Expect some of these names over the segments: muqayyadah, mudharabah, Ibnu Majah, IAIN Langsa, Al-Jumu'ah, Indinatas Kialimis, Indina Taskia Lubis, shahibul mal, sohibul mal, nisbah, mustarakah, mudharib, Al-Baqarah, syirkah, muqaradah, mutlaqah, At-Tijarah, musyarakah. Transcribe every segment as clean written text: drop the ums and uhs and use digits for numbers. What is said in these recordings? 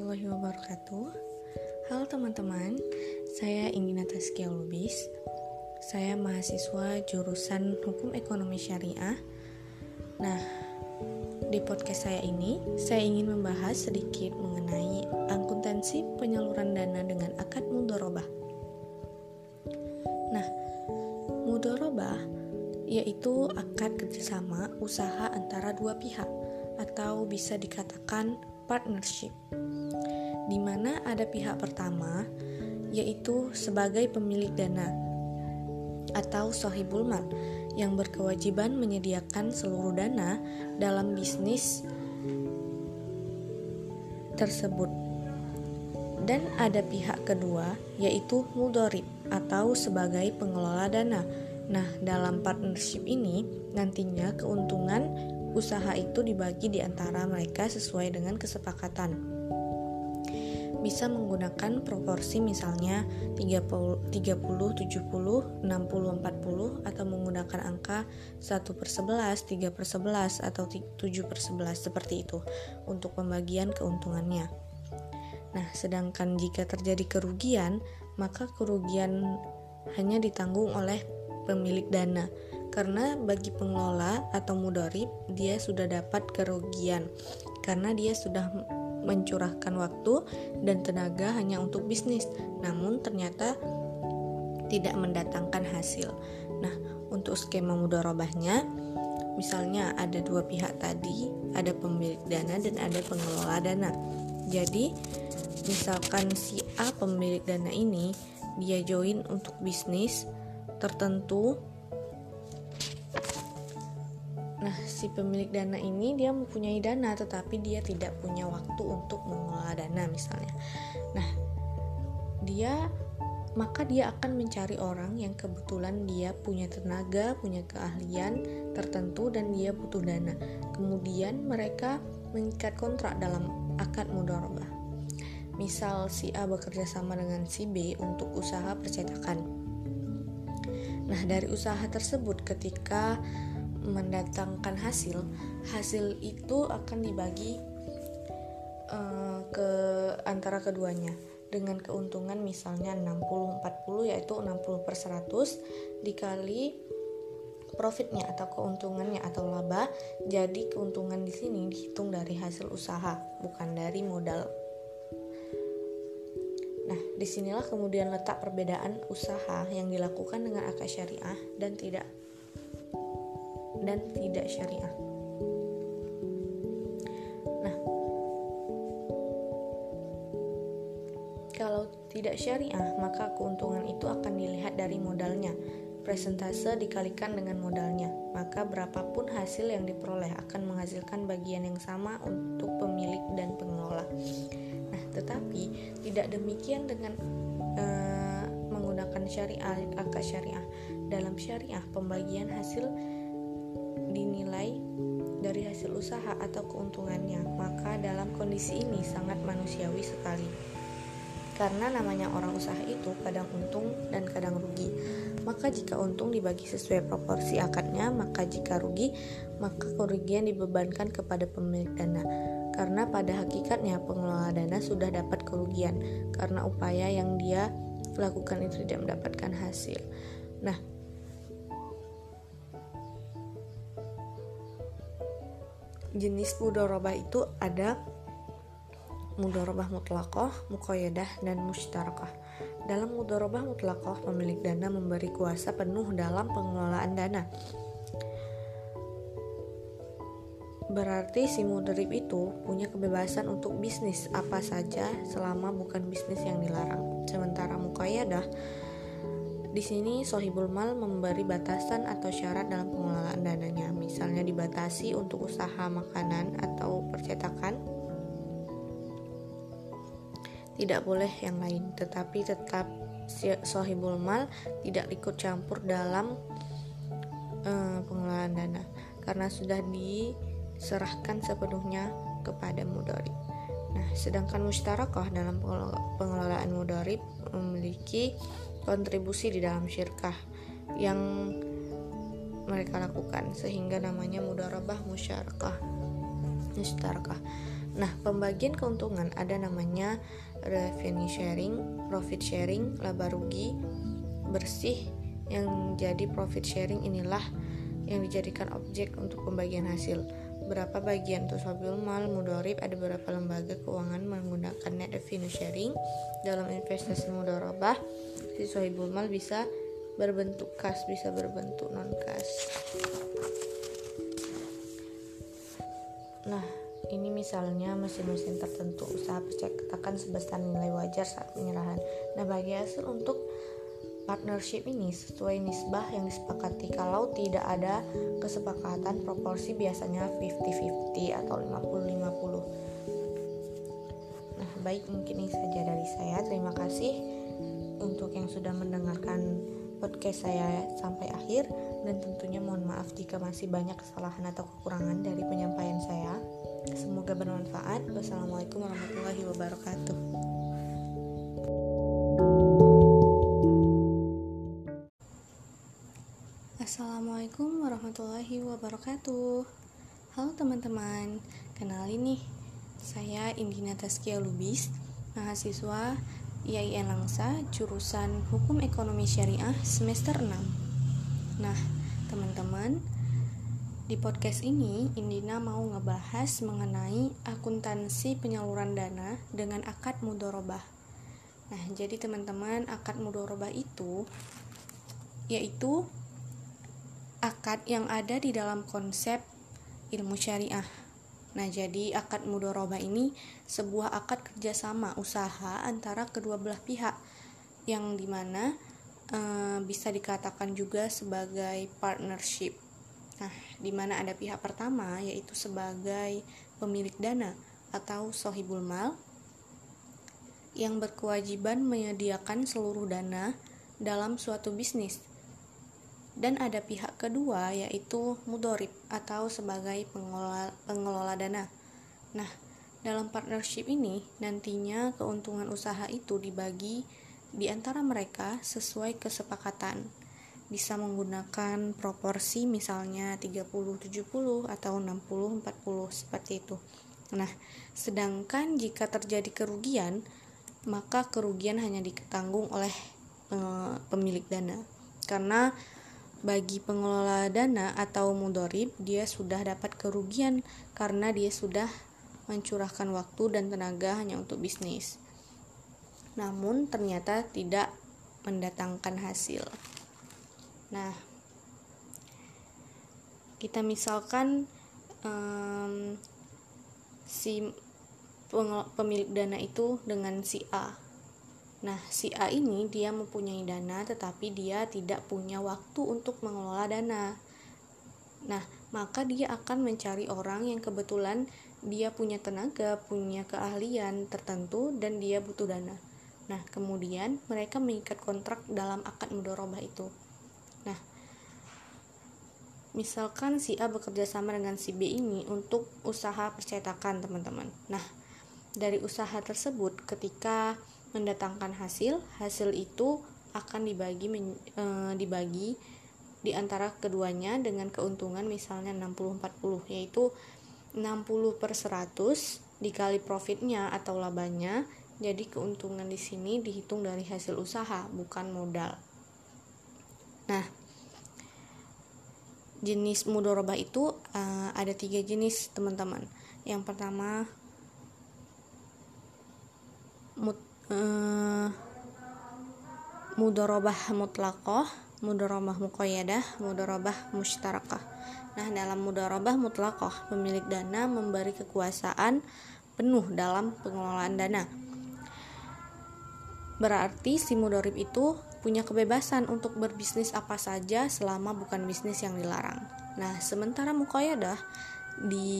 warahmatullahi wabarakatuh. Halo teman-teman, saya Indinatas Kialimis. Saya mahasiswa jurusan Hukum Ekonomi Syariah. Nah, di podcast saya ini, saya ingin membahas sedikit mengenai akuntansi penyaluran dana dengan akad mudharabah. Nah, mudharabah yaitu akad kerjasama usaha antara dua pihak, atau bisa dikatakan partnership, di mana ada pihak pertama yaitu sebagai pemilik dana atau sohibul mal yang berkewajiban menyediakan seluruh dana dalam bisnis tersebut, dan ada pihak kedua yaitu mudharib atau sebagai pengelola dana. Nah, dalam partnership ini nantinya keuntungan usaha itu dibagi di antara mereka sesuai dengan kesepakatan. Bisa menggunakan proporsi misalnya 30, 70, 60, 40, atau menggunakan angka 1/11, 3/11, atau 7/11 seperti itu untuk pembagian keuntungannya. Nah, sedangkan jika terjadi kerugian, maka kerugian hanya ditanggung oleh pemilik dana, karena bagi pengelola atau mudharib dia sudah dapat kerugian karena dia sudah mencurahkan waktu dan tenaga hanya untuk bisnis, namun ternyata tidak mendatangkan hasil. Nah, untuk skema mudharabahnya, misalnya ada dua pihak tadi, ada pemilik dana dan ada pengelola dana. Jadi misalkan si A pemilik dana ini dia join untuk bisnis tertentu. Nah, si pemilik dana ini dia mempunyai dana tetapi dia tidak punya waktu untuk mengelola dana misalnya. Nah, maka dia akan mencari orang yang kebetulan dia punya tenaga, punya keahlian tertentu dan dia butuh dana. Kemudian mereka mengikat kontrak dalam akad mudharabah. Misal si A bekerja sama dengan si B untuk usaha percetakan. Nah, dari usaha tersebut ketika mendatangkan hasil itu akan dibagi ke antara keduanya dengan keuntungan misalnya 60-40, yaitu 60/100 dikali profitnya atau keuntungannya atau laba. Jadi keuntungan di sini dihitung dari hasil usaha, bukan dari modal. Nah, disinilah kemudian letak perbedaan usaha yang dilakukan dengan akad syariah dan tidak syariah. Nah, kalau tidak syariah, maka keuntungan itu akan dilihat dari modalnya. Persentase dikalikan dengan modalnya, maka berapapun hasil yang diperoleh akan menghasilkan bagian yang sama untuk pemilik dan pengelola. Tetapi tidak demikian dengan menggunakan akad syariah. Dalam syariah, pembagian hasil dinilai dari hasil usaha atau keuntungannya. Maka dalam kondisi ini sangat manusiawi sekali, karena namanya orang usaha itu kadang untung dan kadang rugi. Maka jika untung dibagi sesuai proporsi akadnya, maka jika rugi, maka kerugian dibebankan kepada pemilik dana. Karena pada hakikatnya pengelola dana sudah dapat kerugian karena upaya yang dia lakukan itu tidak mendapatkan hasil. Nah, jenis mudharabah itu ada mudharabah mutlaqah, muqayyadah, dan musyarakah. Dalam mudharabah mutlaqah, pemilik dana memberi kuasa penuh dalam pengelolaan dana. Berarti si mudharib itu punya kebebasan untuk bisnis apa saja selama bukan bisnis yang dilarang. Sementara muqayyadah, di sini sohibul mal memberi batasan atau syarat dalam pengelolaan dananya. Misalnya dibatasi untuk usaha makanan atau percetakan, tidak boleh yang lain. Tetapi tetap sohibul mal tidak ikut campur dalam pengelolaan dana karena sudah diserahkan sepenuhnya kepada mudharib. Nah, sedangkan musyarakah dalam pengelolaan mudharib memiliki kontribusi di dalam syirkah yang mereka lakukan, sehingga namanya mudharabah musyarakah. Nah, pembagian keuntungan ada namanya revenue sharing, profit sharing, laba rugi bersih. Yang jadi profit sharing inilah yang dijadikan objek untuk pembagian hasil. Berapa bagian Tusabil Mal Mudorib, ada beberapa lembaga keuangan menggunakan net revenue sharing dalam investasi mudorobah. Si Tusabil Mal bisa berbentuk kas, bisa berbentuk non kas. Nah, ini misalnya mesin-mesin tertentu usaha percetakan sebesar nilai wajar saat penyerahan. Nah, bagi hasil untuk partnership ini sesuai nisbah yang disepakati. Kalau tidak ada kesepakatan, proporsi biasanya 50-50 atau 50-50. Nah, baik, mungkin ini saja dari saya. Terima kasih untuk yang sudah mendengarkan podcast saya sampai akhir, dan tentunya mohon maaf jika masih banyak kesalahan atau kekurangan dari penyampaian saya. Semoga bermanfaat. Wassalamualaikum warahmatullahi wabarakatuh. Assalamualaikum warahmatullahi wabarakatuh. Halo teman-teman, kenalin nih, saya Indina Taskia Lubis, mahasiswa IAIN Langsa, jurusan Hukum Ekonomi Syariah semester 6. Nah, teman-teman, di podcast ini Indina mau ngebahas mengenai akuntansi penyaluran dana dengan akad mudharabah. Nah, jadi teman-teman, akad mudharabah itu yaitu akad yang ada di dalam konsep ilmu syariah. Nah, jadi akad mudharabah ini sebuah akad kerjasama usaha antara kedua belah pihak, yang dimana bisa dikatakan juga sebagai partnership. Nah, dimana ada pihak pertama yaitu sebagai pemilik dana atau sohibul mal, yang berkewajiban menyediakan seluruh dana dalam suatu bisnis. Dan ada pihak kedua yaitu mudharib atau sebagai pengelola dana. Nah, dalam partnership ini nantinya keuntungan usaha itu dibagi di antara mereka sesuai kesepakatan. Bisa menggunakan proporsi misalnya 30-70 atau 60-40 seperti itu. Nah, sedangkan jika terjadi kerugian, maka kerugian hanya ditanggung oleh pemilik dana. Karena bagi pengelola dana atau mudharib, dia sudah dapat kerugian karena dia sudah mencurahkan waktu dan tenaga hanya untuk bisnis. Namun ternyata tidak mendatangkan hasil. Nah, kita misalkan si pemilik dana itu dengan si A. Nah, si A ini dia mempunyai dana tetapi dia tidak punya waktu untuk mengelola dana. Nah, maka dia akan mencari orang yang kebetulan dia punya tenaga, punya keahlian tertentu dan dia butuh dana. Nah, kemudian mereka mengikat kontrak dalam akad mudharabah itu. Nah, misalkan si A bekerja sama dengan si B ini untuk usaha percetakan, teman-teman. Nah, dari usaha tersebut ketika mendatangkan hasil itu akan dibagi di antara keduanya dengan keuntungan misalnya 60-40, yaitu 60/100 dikali profitnya atau labanya. Jadi keuntungan di sini dihitung dari hasil usaha, bukan modal. Nah, jenis mudharabah itu ada 3 jenis, teman-teman. Yang pertama mudharabah mutlaqah, mudharabah muqayyadah, mudharabah musyarakah. Nah, dalam mudharabah mutlaqah, pemilik dana memberi kekuasaan penuh dalam pengelolaan dana. Berarti si mudharib itu punya kebebasan untuk berbisnis apa saja selama bukan bisnis yang dilarang. Nah, sementara muqayyadah di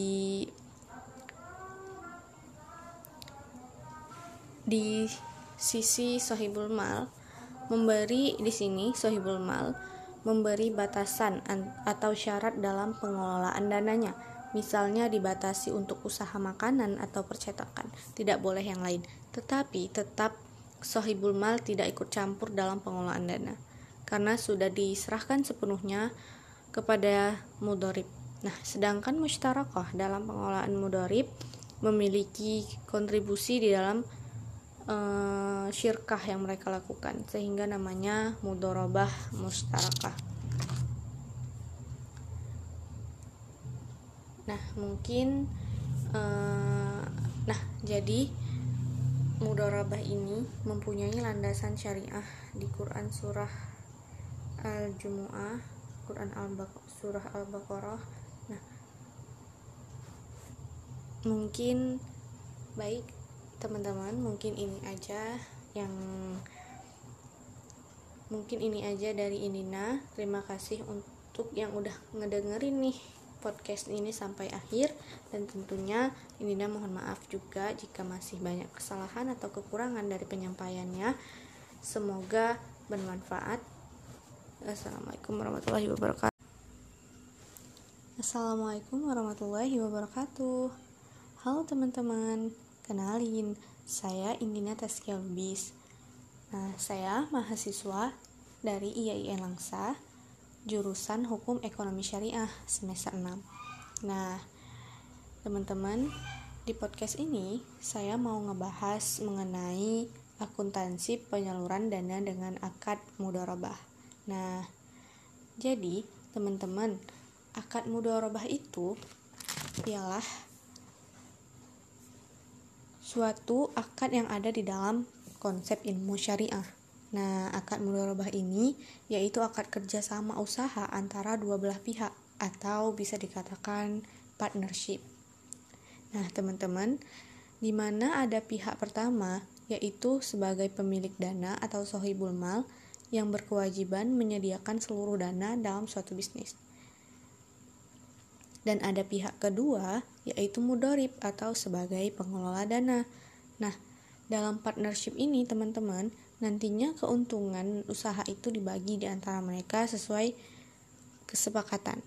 sisi sohibul mal memberi batasan atau syarat dalam pengelolaan dananya. Misalnya dibatasi untuk usaha makanan atau percetakan, tidak boleh yang lain. Tetapi tetap sohibul mal tidak ikut campur dalam pengelolaan dana karena sudah diserahkan sepenuhnya kepada mudharib. Nah, sedangkan musyarakah dalam pengelolaan mudharib memiliki kontribusi di dalam syirkah yang mereka lakukan, sehingga namanya mudharabah mustarakah. Nah, mungkin jadi mudharabah ini mempunyai landasan syariah di Quran surah Al-Jumu'ah, Quran surah Al-Baqarah. Nah, mungkin baik teman-teman, mungkin ini aja dari Indina. Terima kasih untuk yang udah ngedengerin nih podcast ini sampai akhir, dan tentunya Indina mohon maaf juga jika masih banyak kesalahan atau kekurangan dari penyampaiannya. Semoga bermanfaat. Assalamualaikum warahmatullahi wabarakatuh. Assalamualaikum warahmatullahi wabarakatuh. Halo teman-teman, kenalin, saya Indina Taskia Lubis. Nah, saya mahasiswa dari IAIN Langsa, jurusan Hukum Ekonomi Syariah semester 6. Nah, teman-teman, di podcast ini saya mau ngebahas mengenai akuntansi penyaluran dana dengan akad mudharabah. Nah, jadi teman-teman, akad mudharabah itu ialah suatu akad yang ada di dalam konsep ilmu syariah. Nah, akad mudharabah ini yaitu akad kerjasama usaha antara dua belah pihak, atau bisa dikatakan partnership. Nah, teman-teman, di mana ada pihak pertama yaitu sebagai pemilik dana atau sohibul mal yang berkewajiban menyediakan seluruh dana dalam suatu bisnis. Dan ada pihak kedua, yaitu mudharib atau sebagai pengelola dana. Nah, dalam partnership ini, teman-teman, nantinya keuntungan usaha itu dibagi di antara mereka sesuai kesepakatan.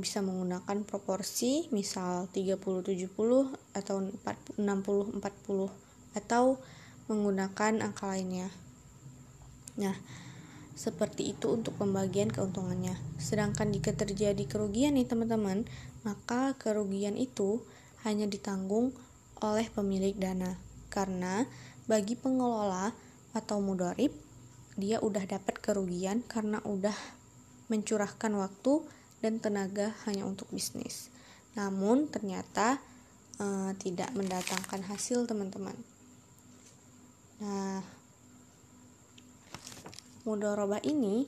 Bisa menggunakan proporsi, misal 30-70 atau 60-40, atau menggunakan angka lainnya. Nah, seperti itu untuk pembagian keuntungannya. Sedangkan jika terjadi kerugian nih teman-teman, maka kerugian itu hanya ditanggung oleh pemilik dana. Karena bagi pengelola atau mudharib, dia udah dapat kerugian karena udah mencurahkan waktu dan tenaga hanya untuk bisnis. Namun ternyata tidak mendatangkan hasil teman-teman. Nah, mudharabah ini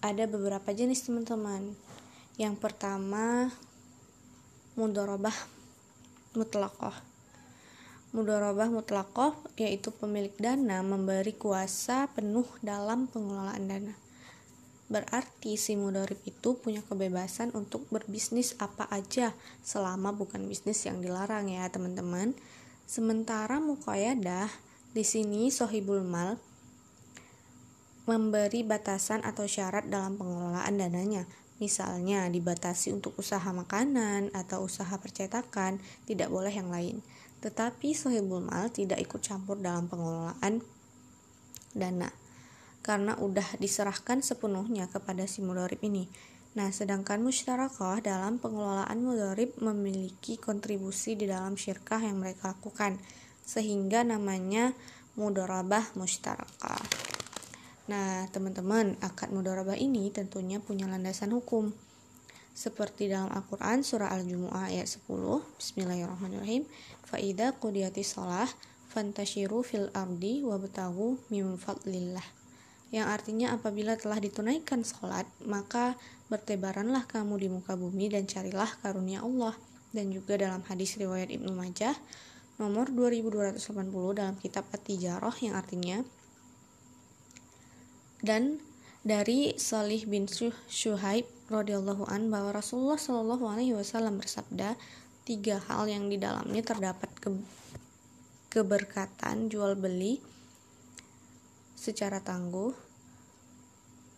ada beberapa jenis teman-teman. Yang pertama, mudharabah mutlaqah. Mudharabah mutlaqah yaitu pemilik dana memberi kuasa penuh dalam pengelolaan dana. Berarti si mudharib itu punya kebebasan untuk berbisnis apa aja selama bukan bisnis yang dilarang ya teman-teman. Sementara muqayyadah, di sini sohibul mal memberi batasan atau syarat dalam pengelolaan dananya. Misalnya dibatasi untuk usaha makanan atau usaha percetakan, tidak boleh yang lain. Tetapi sohibul mal tidak ikut campur dalam pengelolaan dana karena udah diserahkan sepenuhnya kepada si mudharib ini. Nah, sedangkan mustarakah dalam pengelolaan mudharib memiliki kontribusi di dalam syirkah yang mereka lakukan, sehingga namanya mudharabah mustarakah. Nah, teman-teman, akad mudharabah ini tentunya punya landasan hukum. Seperti dalam Al-Qur'an surah Al-Jumu'ah ayat 10, Bismillahirrahmanirrahim, fa idza qudiyatis shalah fantashiru fil ardi wabtaghu min fadlillah. Yang artinya apabila telah ditunaikan salat, maka bertebaranlah kamu di muka bumi dan carilah karunia Allah. Dan juga dalam hadis riwayat Ibnu Majah nomor 2280 dalam kitab At-Tijarah, yang artinya, dan dari Shalih bin Shuhaib radhiyallahu an bahwa Rasulullah sallallahu alaihi wasallam bersabda, 3 hal yang di dalamnya terdapat keberkatan jual beli secara tangguh,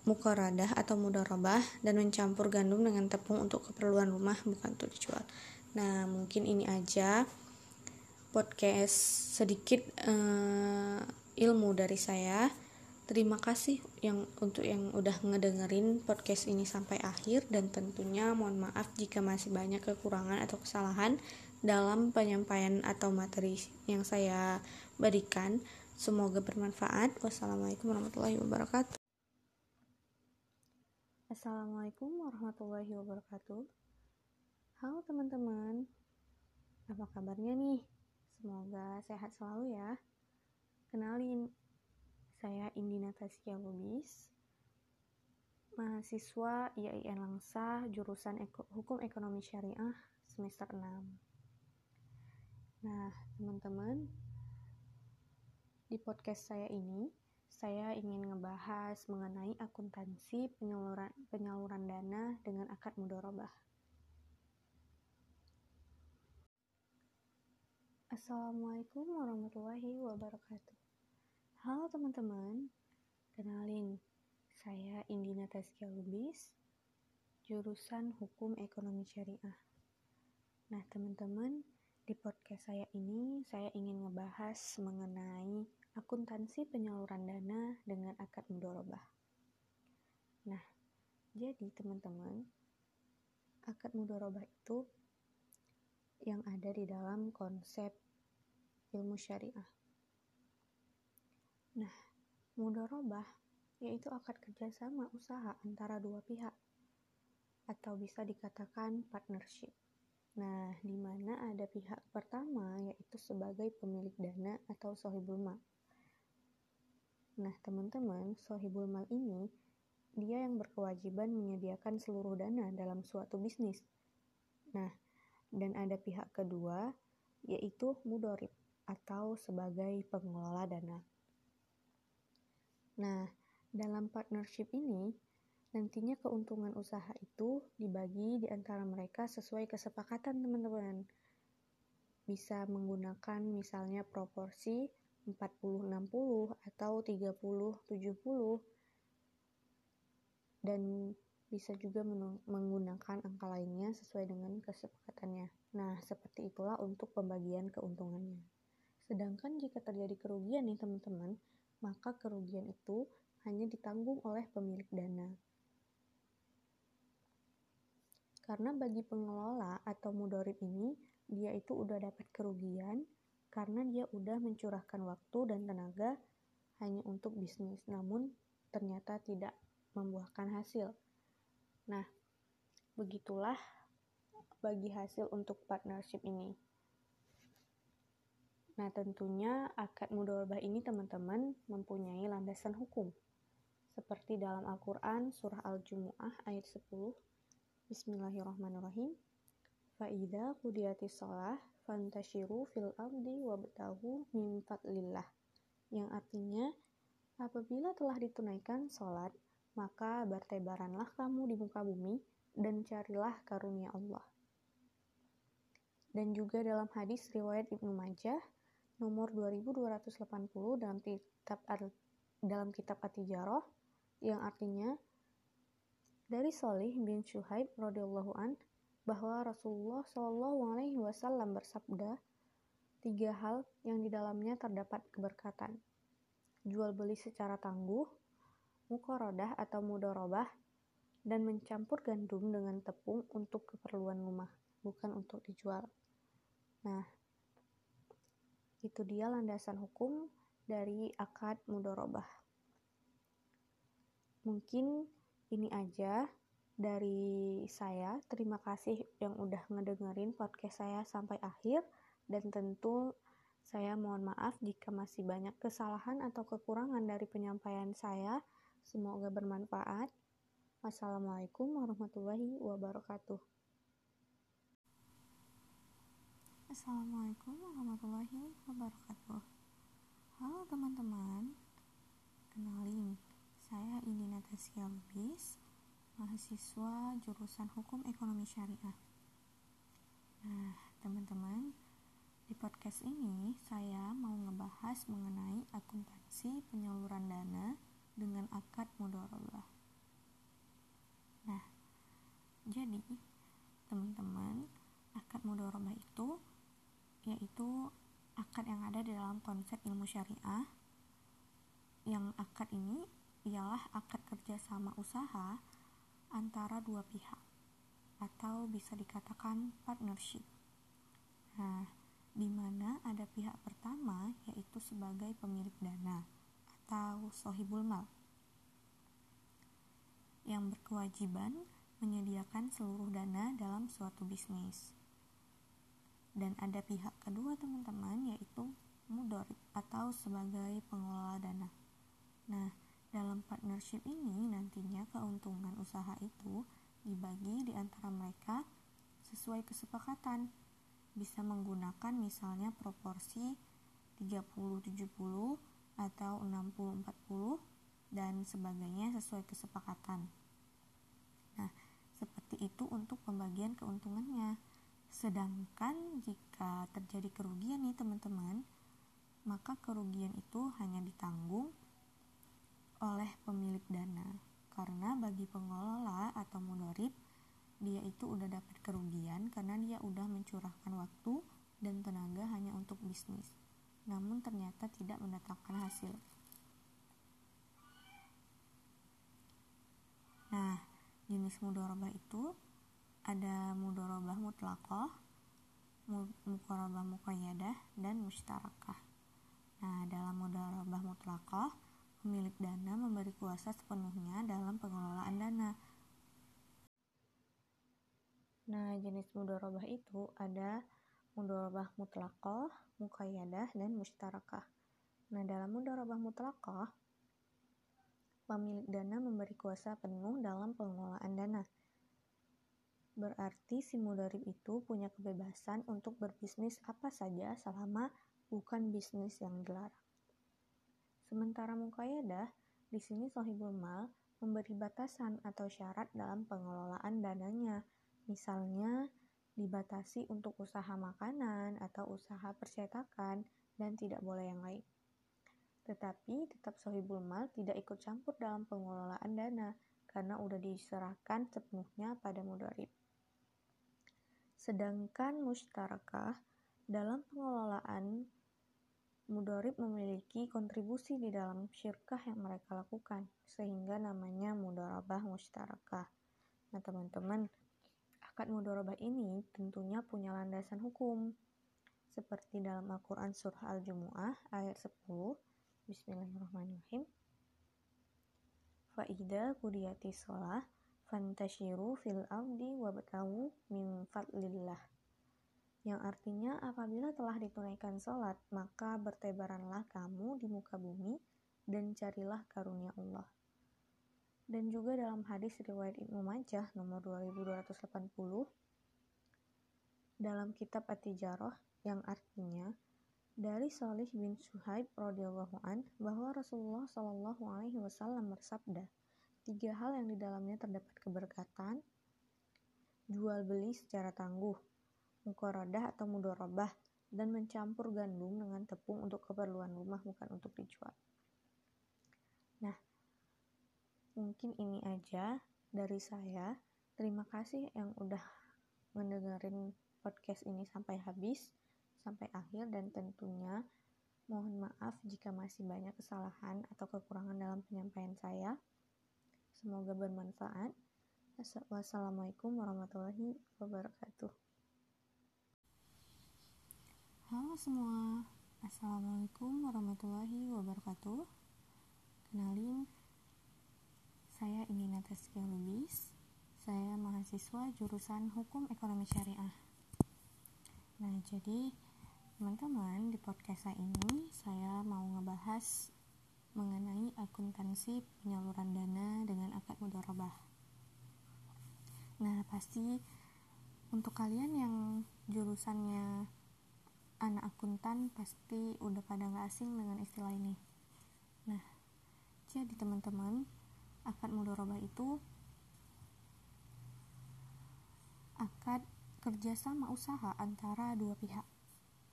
muqaradah atau mudharabah, dan mencampur gandum dengan tepung untuk keperluan rumah bukan untuk dijual. Nah, mungkin ini aja podcast sedikit ilmu dari saya. Terima kasih untuk yang udah ngedengerin podcast ini sampai akhir, dan tentunya mohon maaf jika masih banyak kekurangan atau kesalahan dalam penyampaian atau materi yang saya berikan. Semoga bermanfaat. Wassalamualaikum warahmatullahi wabarakatuh. Assalamualaikum warahmatullahi wabarakatuh. Halo teman-teman, apa kabarnya nih? Semoga sehat selalu ya. Kenalin, saya Indina Taskia Lubis, mahasiswa IAIN Langsa, jurusan Hukum Ekonomi Syariah, semester 6. Nah, teman-teman, di podcast saya ini, saya ingin ngebahas mengenai akuntansi penyaluran dana dengan akad mudharabah. Assalamualaikum warahmatullahi wabarakatuh. Halo teman-teman, kenalin, saya Indina Taskia Lubis, jurusan Hukum Ekonomi Syariah. Nah teman-teman, di podcast saya ini saya ingin ngebahas mengenai akuntansi penyaluran dana dengan akad mudharabah. Nah, jadi teman-teman, akad mudharabah itu yang ada di dalam konsep ilmu syariah. Nah, mudharabah yaitu akad kerjasama usaha antara dua pihak atau bisa dikatakan partnership. Nah, di mana ada pihak pertama yaitu sebagai pemilik dana atau sohibul mal. Nah, teman-teman, sohibul mal ini dia yang berkewajiban menyediakan seluruh dana dalam suatu bisnis. Nah, dan ada pihak kedua yaitu mudharib atau sebagai pengelola dana. Nah, dalam partnership ini, nantinya keuntungan usaha itu dibagi di antara mereka sesuai kesepakatan teman-teman. Bisa menggunakan misalnya proporsi 40-60 atau 30-70. Dan bisa juga menggunakan angka lainnya sesuai dengan kesepakatannya. Nah, seperti itulah untuk pembagian keuntungannya. Sedangkan jika terjadi kerugian nih teman-teman, maka kerugian itu hanya ditanggung oleh pemilik dana. Karena bagi pengelola atau mudharib ini, dia itu udah dapat kerugian karena dia udah mencurahkan waktu dan tenaga hanya untuk bisnis, namun ternyata tidak membuahkan hasil. Nah, begitulah bagi hasil untuk partnership ini. Nah, tentunya akad mudharabah ini teman-teman mempunyai landasan hukum. Seperti dalam Al-Quran, surah Al-Jumu'ah, ayat 10, Bismillahirrahmanirrahim. Fa'idha qudiyatis shalah, fantashiru fil ardi wabtahu min fadlillah. Yang artinya, apabila telah ditunaikan sholat, maka bertebaranlah kamu di muka bumi, dan carilah karunia Allah. Dan juga dalam hadis riwayat Ibnu Majah, nomor 2280 dalam kitab At-Tijarah, yang artinya dari Shalih bin Syuhaib radhiyallahu an bahwa Rasulullah Shallallahu alaihi wasallam bersabda, 3 hal yang di dalamnya terdapat keberkatan: jual beli secara tangguh, muqaradah atau mudharabah, dan mencampur gandum dengan tepung untuk keperluan rumah, bukan untuk dijual. Nah, itu dia landasan hukum dari akad mudharabah. Mungkin ini aja dari saya. Terima kasih yang udah ngedengerin podcast saya sampai akhir, dan tentu saya mohon maaf jika masih banyak kesalahan atau kekurangan dari penyampaian saya. Semoga bermanfaat. Wassalamualaikum warahmatullahi wabarakatuh. Assalamualaikum warahmatullahi wabarakatuh. Halo teman-teman, kenalin, saya Indina Taskia Lubis, mahasiswa jurusan Hukum Ekonomi Syariah. Nah teman-teman, di podcast ini saya mau ngebahas mengenai akuntansi penyaluran dana dengan akad mudharabah. Nah, jadi teman-teman, akad mudharabah itu yaitu akad yang ada di dalam konsep ilmu syariah, yang akad ini ialah akad kerjasama usaha antara dua pihak atau bisa dikatakan partnership. Nah, di mana ada pihak pertama yaitu sebagai pemilik dana atau sohibul mal yang berkewajiban menyediakan seluruh dana dalam suatu bisnis. Dan ada pihak kedua teman-teman yaitu mudorib atau sebagai pengelola dana. Nah, dalam partnership ini nantinya keuntungan usaha itu dibagi di antara mereka sesuai kesepakatan. Bisa menggunakan misalnya proporsi 30-70 atau 60-40 dan sebagainya sesuai kesepakatan. Nah, seperti itu untuk pembagian keuntungannya. Sedangkan jika terjadi kerugian nih teman-teman, maka kerugian itu hanya ditanggung oleh pemilik dana. Karena bagi pengelola atau mudorib, dia itu udah dapat kerugian karena dia udah mencurahkan waktu dan tenaga hanya untuk bisnis, namun ternyata tidak mendatangkan hasil. Nah, jenis mudorobah itu ada mudorobah mutlaqah, muqarabah muqayyadah, dan mustarakah. Nah, dalam mudorobah mutlaqah, pemilik dana memberi kuasa sepenuhnya dalam pengelolaan dana. Nah, jenis mudharabah itu ada mudharabah mutlaqah, muqayyadah, dan mustarakah. Nah, dalam mudharabah mutlaqah, pemilik dana memberi kuasa penuh dalam pengelolaan dana. Berarti si mudharib itu punya kebebasan untuk berbisnis apa saja selama bukan bisnis yang dilarang. Sementara muqayyadah, di sini sohibul mal memberi batasan atau syarat dalam pengelolaan dananya. Misalnya, dibatasi untuk usaha makanan atau usaha percetakan dan tidak boleh yang lain. Tetapi, tetap sohibul mal tidak ikut campur dalam pengelolaan dana karena udah diserahkan sepenuhnya pada mudharib. Sedangkan mustarakah, dalam pengelolaan mudharib memiliki kontribusi di dalam syirkah yang mereka lakukan, sehingga namanya mudharabah mustarakah. Nah, teman-teman, akad mudharabah ini tentunya punya landasan hukum. Seperti dalam Al-Quran Surah Al-Jumu'ah ayat 10, Bismillahirrahmanirrahim. Fa'idha qudiyati sholah, fantashiru fil ardi wabtawu min fadlillah. Yang artinya, apabila telah ditunaikan sholat, maka bertebaranlah kamu di muka bumi dan carilah karunia Allah. Dan juga dalam hadis riwayat Ibnu Majah nomor 2280 dalam kitab At-Tijarah, yang artinya dari Shalih bin Suhaib radhiyallahu an bahwa Rasulullah Shallallahu alaihi wasallam bersabda, 3 hal yang di dalamnya terdapat keberkatan: jual beli secara tangguh, muqaradah atau mudharabah, dan mencampur gandum dengan tepung untuk keperluan rumah bukan untuk dijual. Nah, mungkin ini aja dari saya. Terima kasih yang udah mendengarin podcast ini sampai habis, sampai akhir, dan tentunya mohon maaf jika masih banyak kesalahan atau kekurangan dalam penyampaian saya. Semoga bermanfaat. Wassalamualaikum warahmatullahi wabarakatuh. Halo semua, assalamualaikum warahmatullahi wabarakatuh. Kenalin, saya Indinatas Kialimis. Saya mahasiswa jurusan Hukum Ekonomi Syariah. Nah, jadi teman-teman, di podcast saya ini saya mau ngebahas mengenai akuntansi penyaluran dana dengan akad mudharabah. Nah, pasti untuk kalian yang jurusannya anak akuntan pasti udah pada nggak asing dengan istilah ini. Nah, jadi teman-teman, akad mudharabah itu akad kerjasama usaha antara dua pihak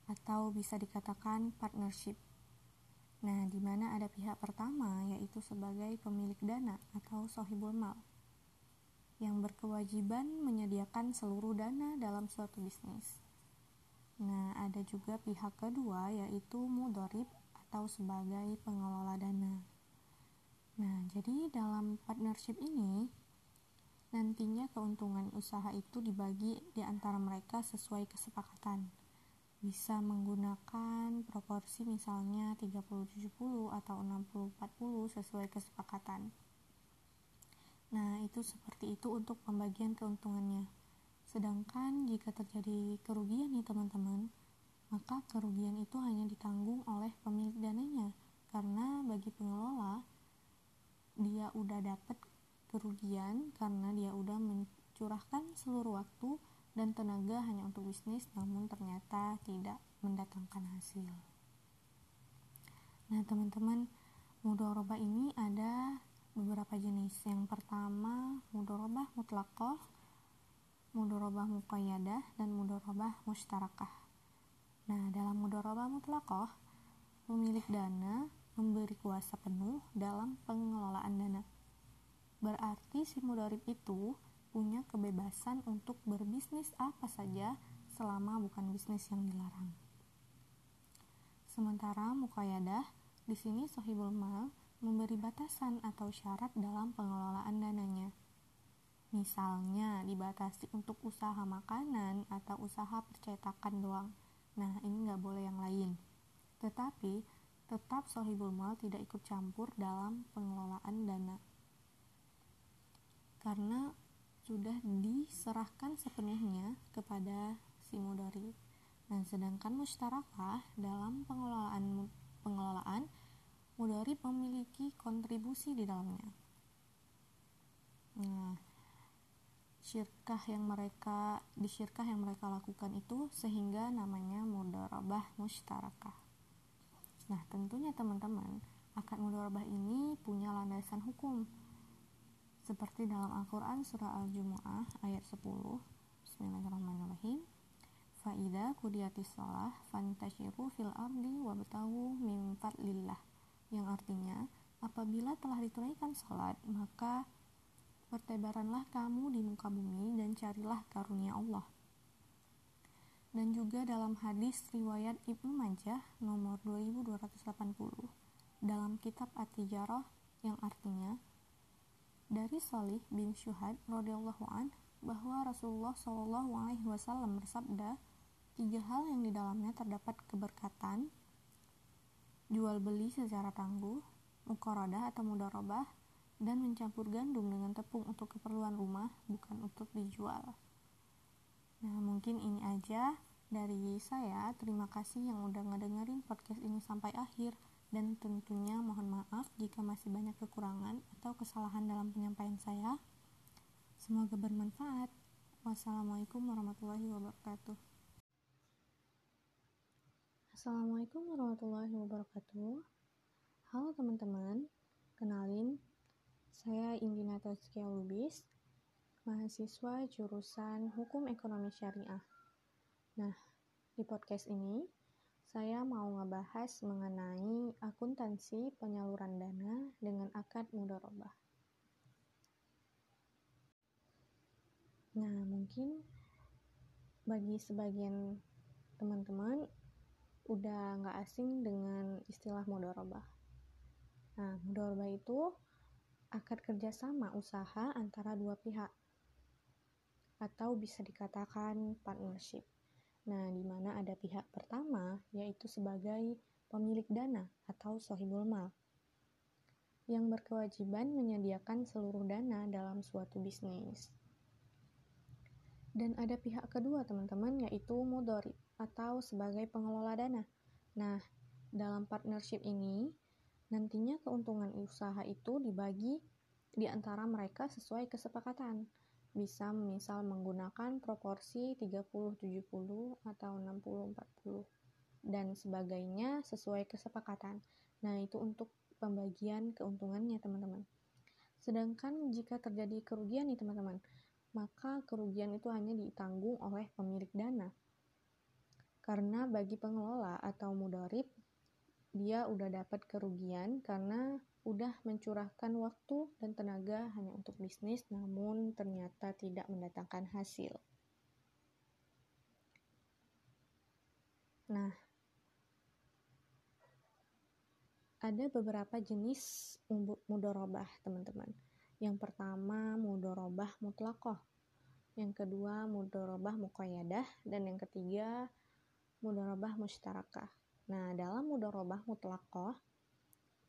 atau bisa dikatakan partnership. Nah, di mana ada pihak pertama yaitu sebagai pemilik dana atau sohibul mal yang berkewajiban menyediakan seluruh dana dalam suatu bisnis. Nah, ada juga pihak kedua yaitu mudharib atau sebagai pengelola dana. Nah, jadi dalam partnership ini, nantinya keuntungan usaha itu dibagi di antara mereka sesuai kesepakatan. bisa menggunakan proporsi misalnya 30-70 atau 60-40 sesuai kesepakatan. Nah, itu seperti itu untuk pembagian keuntungannya. Sedangkan jika terjadi kerugian nih teman-teman, maka kerugian itu hanya ditanggung oleh pemilik dananya, karena bagi pengelola dia udah dapat kerugian karena dia udah mencurahkan seluruh waktu dan tenaga hanya untuk bisnis, namun ternyata tidak mendatangkan hasil. Nah teman-teman, mudharabah ini ada beberapa jenis. Yang pertama, mudharabah mutlaqah, mudharabah muqayyadah, dan mudharabah mustarakah. Nah, dalam mudharabah mutlaqah, pemilik dana memberi kuasa penuh dalam pengelolaan dana. Berarti si mudharib itu punya kebebasan untuk berbisnis apa saja selama bukan bisnis yang dilarang. Sementara muqayyadah, di sini sohibul mal memberi batasan atau syarat dalam pengelolaan dananya. Misalnya dibatasi untuk usaha makanan atau usaha percetakan doang. Nah, ini nggak boleh yang lain. Tetapi tetap sohibul mal tidak ikut campur dalam pengelolaan dana, karena sudah diserahkan sepenuhnya kepada si mudharib. Nah, sedangkan mustarakah, dalam pengelolaan mudharib memiliki kontribusi di dalamnya. Nah, syirkah yang mereka lakukan itu sehingga namanya mudharabah mustarakah. Nah, tentunya teman-teman, akad mudharabah ini punya landasan hukum. Seperti dalam Al-Qur'an surah Al-Jumu'ah ayat 10. Bismillahirrahmanirrahim. Fa idza qudiyatis shalah fantashiru fil ardi wabtaghu min fadlillah. Yang artinya, apabila telah ditunaikan salat, maka bertebaranlah kamu di muka bumi dan carilah karunia Allah. Dan juga dalam hadis riwayat Ibnu Majah nomor 2280 dalam kitab At-Tijarah, yang artinya dari Shalih bin Syuhad radhiyallahu anhu bahwa Rasulullah SAW bersabda, 3 hal yang di dalamnya terdapat keberkatan: jual beli secara tangguh, muqaradah atau mudharabah, dan mencampur gandum dengan tepung untuk keperluan rumah, bukan untuk dijual. Nah, mungkin ini aja dari saya. Terima kasih yang udah ngedengerin podcast ini sampai akhir. Dan tentunya mohon maaf jika masih banyak kekurangan atau kesalahan dalam penyampaian saya. Semoga bermanfaat. Wassalamualaikum warahmatullahi wabarakatuh. Assalamualaikum warahmatullahi wabarakatuh. Halo teman-teman, kenalin, saya Indina Taskia Lubis, mahasiswa jurusan Hukum Ekonomi Syariah. Nah, di podcast ini saya mau ngebahas mengenai akuntansi penyaluran dana dengan akad mudharabah. Nah, mungkin bagi sebagian teman-teman udah nggak asing dengan istilah mudharabah. Nah, mudharabah itu akad kerjasama usaha antara dua pihak, atau bisa dikatakan partnership. Nah, di mana ada pihak pertama, yaitu sebagai pemilik dana atau sohibul mal, yang berkewajiban menyediakan seluruh dana dalam suatu bisnis. Dan ada pihak kedua, teman-teman, yaitu mudharib atau sebagai pengelola dana. Nah, dalam partnership ini, nantinya keuntungan usaha itu dibagi di antara mereka sesuai kesepakatan. Bisa misal menggunakan proporsi 30-70 atau 60-40 dan sebagainya sesuai kesepakatan. Nah, itu untuk pembagian keuntungannya teman-teman. Sedangkan jika terjadi kerugian nih teman-teman, maka kerugian itu hanya ditanggung oleh pemilik dana, karena bagi pengelola atau mudharib dia udah dapat kerugian karena udah mencurahkan waktu dan tenaga hanya untuk bisnis, namun ternyata tidak mendatangkan hasil. Nah, ada beberapa jenis mudharabah, teman-teman. Yang pertama, mudharabah mutlaqah. Yang kedua, mudharabah muqayyadah. Dan yang ketiga, mudharabah musyarakah. Nah, dalam mudharabah mutlaqah,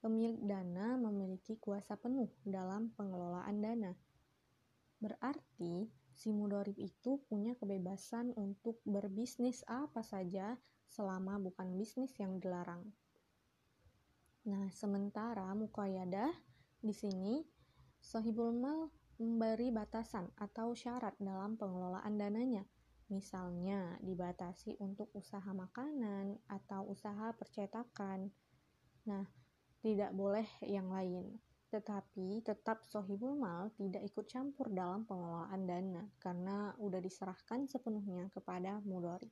pemilik dana memiliki kuasa penuh dalam pengelolaan dana. Berarti, si mudharib itu punya kebebasan untuk berbisnis apa saja selama bukan bisnis yang dilarang. Nah, sementara muqayyadah di sini, shahibul mal memberi batasan atau syarat dalam pengelolaan dananya. Misalnya, dibatasi untuk usaha makanan atau usaha percetakan. Nah, tidak boleh yang lain. Tetapi, tetap shahibul mal tidak ikut campur dalam pengelolaan dana karena udah diserahkan sepenuhnya kepada mudharib.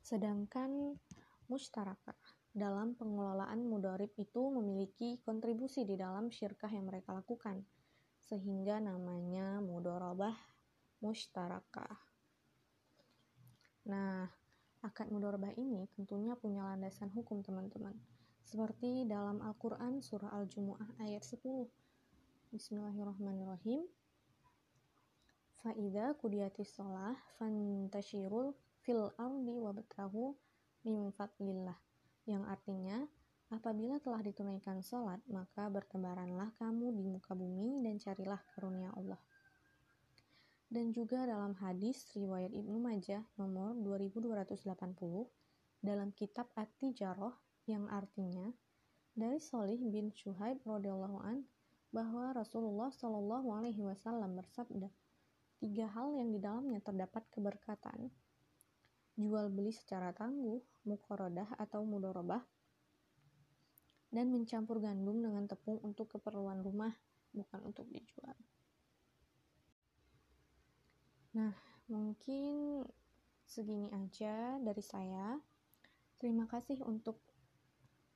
Sedangkan musyarakah dalam pengelolaan mudharib itu memiliki kontribusi di dalam syirkah yang mereka lakukan, sehingga namanya mudharabah musyarakah. Nah, akad mudharabah ini tentunya punya landasan hukum, teman-teman. Seperti dalam Al-Quran surah Al-Jumu'ah ayat 10. Bismillahirrahmanirrahim. Fa'idha qudiyatis shalah fantashirul fil ardi wabtahu min fadlillah. Yang artinya, apabila telah ditunaikan salat, maka bertebaranlah kamu di muka bumi dan carilah karunia Allah. Dan juga dalam hadis riwayat Ibnu Majah nomor 2280 dalam kitab At-Tijarah, yang artinya dari Shalih bin Syuhaib radhiyallahu an bahwa Rasulullah Shallallahu alaihi wasallam bersabda, 3 hal yang di dalamnya terdapat keberkatan: jual beli secara tangguh, muqaradah atau mudharabah, dan mencampur gandum dengan tepung untuk keperluan rumah, bukan untuk dijual. Nah, mungkin segini aja dari saya. Terima kasih untuk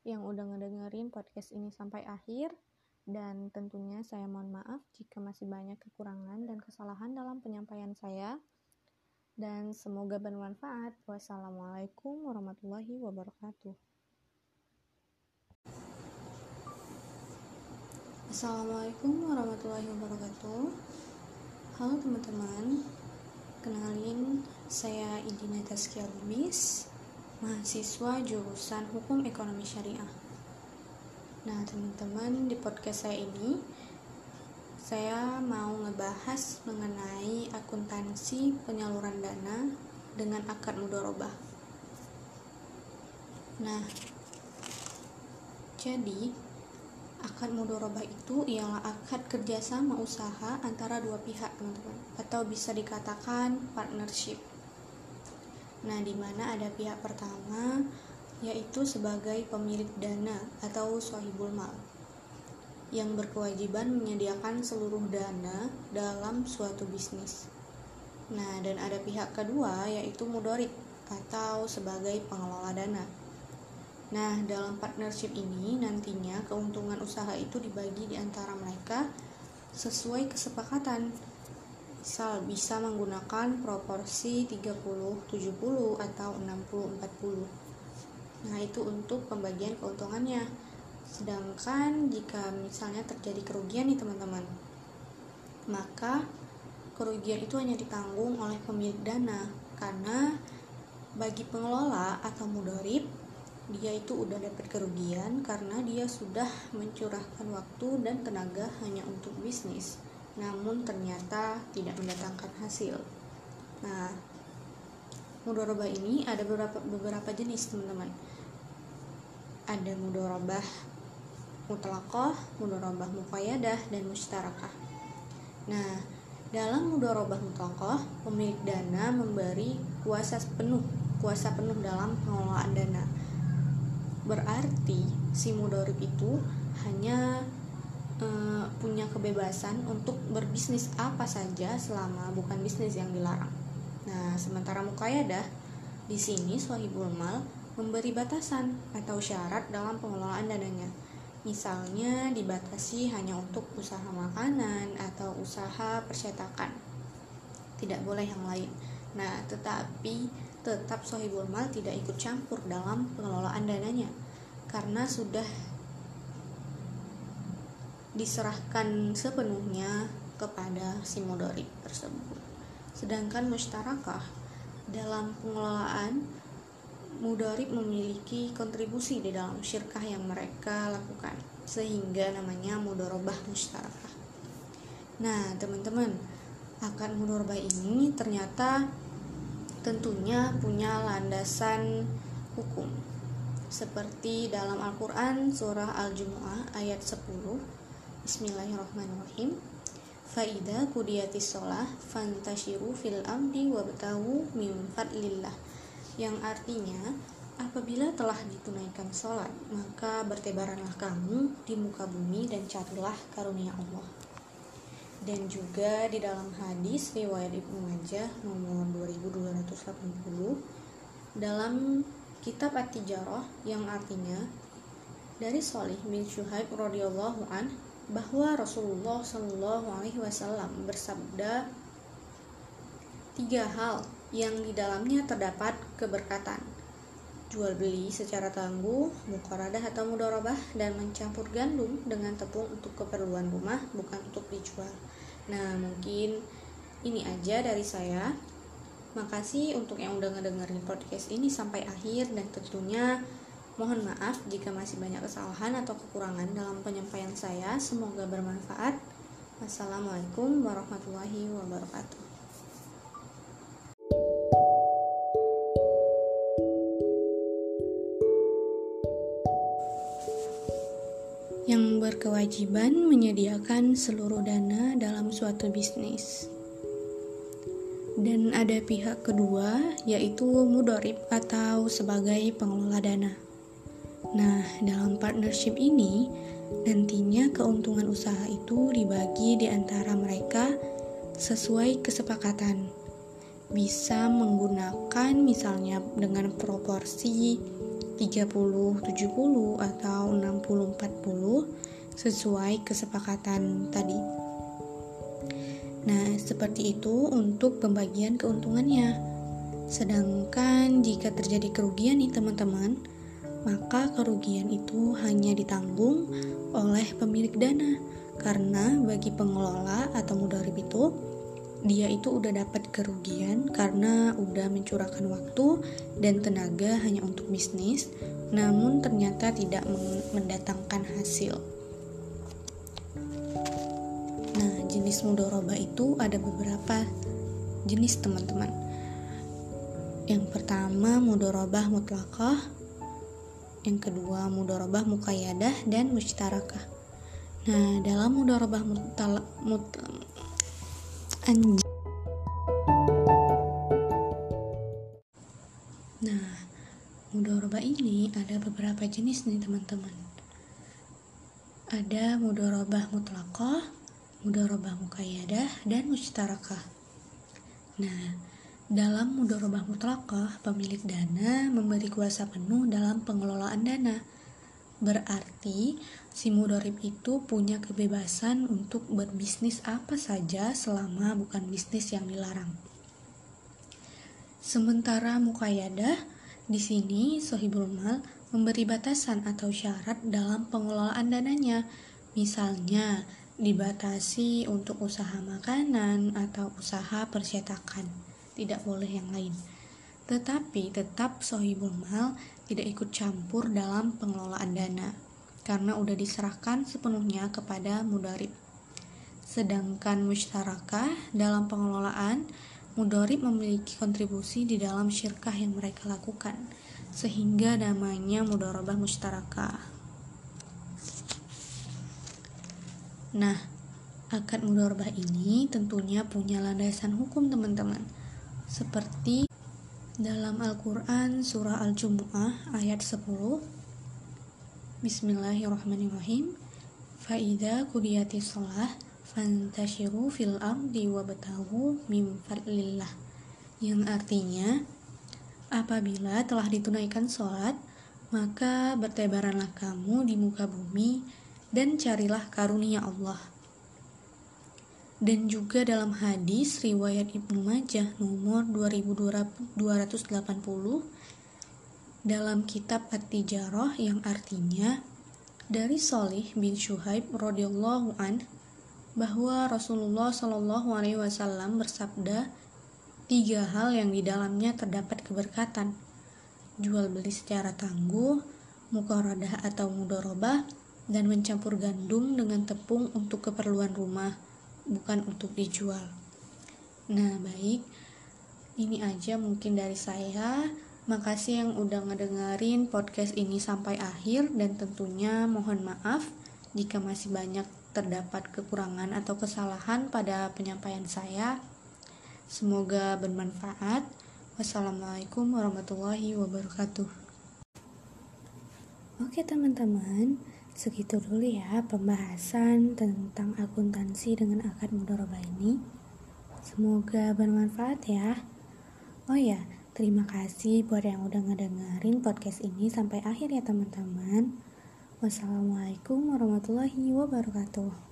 yang udah ngedengerin podcast ini sampai akhir. Dan tentunya saya mohon maaf jika masih banyak kekurangan dan kesalahan dalam penyampaian saya. Dan semoga bermanfaat. Wassalamualaikum warahmatullahi wabarakatuh. Assalamualaikum warahmatullahi wabarakatuh. Halo teman-teman, kenalin, saya Indinatas Kialimis, mahasiswa jurusan Hukum Ekonomi Syariah. Nah teman-teman, di podcast saya ini, saya mau ngebahas mengenai akuntansi penyaluran dana dengan akad mudharabah. Nah, jadi akad mudharabah itu ialah akad kerjasama usaha antara dua pihak, teman-teman, atau bisa dikatakan partnership. Nah, di mana ada pihak pertama yaitu sebagai pemilik dana atau shahibul mal yang berkewajiban menyediakan seluruh dana dalam suatu bisnis. Nah, dan ada pihak kedua yaitu mudharib atau sebagai pengelola dana. Nah, dalam partnership ini nantinya keuntungan usaha itu dibagi di antara mereka sesuai kesepakatan. Misal bisa menggunakan proporsi 30-70 atau 60-40. Nah, itu untuk pembagian keuntungannya. Sedangkan jika misalnya terjadi kerugian nih teman-teman, maka kerugian itu hanya ditanggung oleh pemilik dana, karena bagi pengelola atau mudharib, dia itu udah dapat kerugian karena dia sudah mencurahkan waktu dan tenaga hanya untuk bisnis, namun ternyata tidak mendatangkan hasil. Nah, mudharabah ini ada beberapa jenis, teman-teman. Ada mudharabah mutlaqah, mudharabah muqayyadah, dan musyarakah. Nah, dalam mudharabah mutlaqah, pemilik dana memberi kuasa penuh dalam pengelolaan dana. Berarti si mudharib itu hanya punya kebebasan untuk berbisnis apa saja selama bukan bisnis yang dilarang. Nah, sementara muqayyadah di sini shahibul mal memberi batasan atau syarat dalam pengelolaan dananya. Misalnya dibatasi hanya untuk usaha makanan atau usaha percetakan. Tidak boleh yang lain. Nah, tetapi tetap shahibul mal tidak ikut campur dalam pengelolaan dananya karena sudah diserahkan sepenuhnya kepada si mudharib tersebut. Sedangkan musyarakah Dalam pengelolaan, mudharib memiliki kontribusi di dalam syirkah yang mereka lakukan, sehingga namanya mudharabah musyarakah. Nah, teman-teman, akad mudharabah ini ternyata tentunya punya landasan hukum. Seperti dalam Al-Qur'an surah Al-Jumu'ah ayat 10. Bismillahirrahmanirrahim. Fa idza qudiyatis shalah fantashiru fil amdi wabtahu min fadlillah. Yang artinya, apabila telah ditunaikan sholat, maka bertebaranlah kamu di muka bumi dan carilah karunia Allah. Dan juga di dalam hadis riwayat Ibnu Majah nomor 2280 dalam kitab At-Tijarah, yang artinya dari Shalih bin Syuhaib radhiyallahu an, bahwa Rasulullah s.a.w. bersabda, tiga hal yang di dalamnya terdapat keberkatan: jual beli secara tangguh, muqaradah atau mudharabah, dan mencampur gandum dengan tepung untuk keperluan rumah, bukan untuk dijual. Nah, mungkin ini aja dari saya. Makasih untuk yang udah ngedengerin podcast ini sampai akhir, dan tentunya mohon maaf jika masih banyak kesalahan atau kekurangan dalam penyampaian saya. Semoga bermanfaat. Wassalamualaikum warahmatullahi wabarakatuh. Yang berkewajiban menyediakan seluruh dana dalam suatu bisnis. Dan ada pihak kedua, yaitu mudharib atau sebagai pengelola dana. Nah, dalam partnership ini, nantinya keuntungan usaha itu dibagi di antara mereka sesuai kesepakatan. Bisa menggunakan misalnya dengan proporsi 30-70 atau 60-40 sesuai kesepakatan tadi. Nah, seperti itu untuk pembagian keuntungannya. Sedangkan jika terjadi kerugian nih teman-teman, maka kerugian itu hanya ditanggung oleh pemilik dana, karena bagi pengelola atau mudharib itu, dia itu udah dapat kerugian karena udah mencurahkan waktu dan tenaga hanya untuk bisnis, namun ternyata tidak mendatangkan hasil. Nah, jenis mudharabah itu ada beberapa jenis teman-teman. Yang pertama mudharabah mutlaqah, yang kedua mudharabah muqayyadah dan mushtarakah. Nah, dalam mudharabah Nah, mudharabah ini ada beberapa jenis nih teman-teman. Ada mudharabah mutlaqah, mudharabah muqayyadah, dan mushtarakah. Nah, dalam mudharabah mutlaqah, pemilik dana memberi kuasa penuh dalam pengelolaan dana. Berarti si mudharib itu punya kebebasan untuk berbisnis apa saja selama bukan bisnis yang dilarang. Sementara muqayyadah, di sini sohibul mal memberi batasan atau syarat dalam pengelolaan dananya. Misalnya dibatasi untuk usaha makanan atau usaha percetakan, tidak boleh yang lain. Tetapi tetap sohibul mal tidak ikut campur dalam pengelolaan dana, karena udah diserahkan sepenuhnya kepada mudharib. Sedangkan mushtarakah, dalam pengelolaan, mudharib memiliki kontribusi di dalam syirkah yang mereka lakukan, sehingga namanya mudharabah mushtarakah. Nah, akad mudharabah ini tentunya punya landasan hukum teman-teman, seperti dalam Al-Quran surah Al-Jumu'ah ayat 10. Bismillahirrahmanirrahim. Fa idza qudiyatis shalah fantashiru fil ardi wabtahu min fadlillah. Yang artinya, apabila telah ditunaikan salat, maka bertebaranlah kamu di muka bumi dan carilah karunia Allah. Dan juga dalam hadis riwayat Ibnu Majah nomor 2280 dalam kitab At-Tijarah, yang artinya dari Shalih bin Syuhaib radhiyallahu an, bahwa Rasulullah s.a.w. bersabda, Tiga hal yang di dalamnya terdapat keberkatan: jual beli secara tangguh, mukorodah atau mudorobah, dan mencampur gandum dengan tepung untuk keperluan rumah, bukan untuk dijual. Nah, baik, ini aja mungkin dari saya. Makasih yang udah ngedengerin podcast ini sampai akhir, dan tentunya mohon maaf jika masih banyak terdapat kekurangan atau kesalahan pada penyampaian saya. Semoga bermanfaat. Wassalamualaikum warahmatullahi wabarakatuh. Oke teman-teman, segitu dulu ya pembahasan tentang akuntansi dengan akad mudharabah ini. Semoga bermanfaat ya. Oh ya, terima kasih buat yang udah ngedengerin podcast ini sampai akhir ya teman-teman. Wassalamualaikum warahmatullahi wabarakatuh.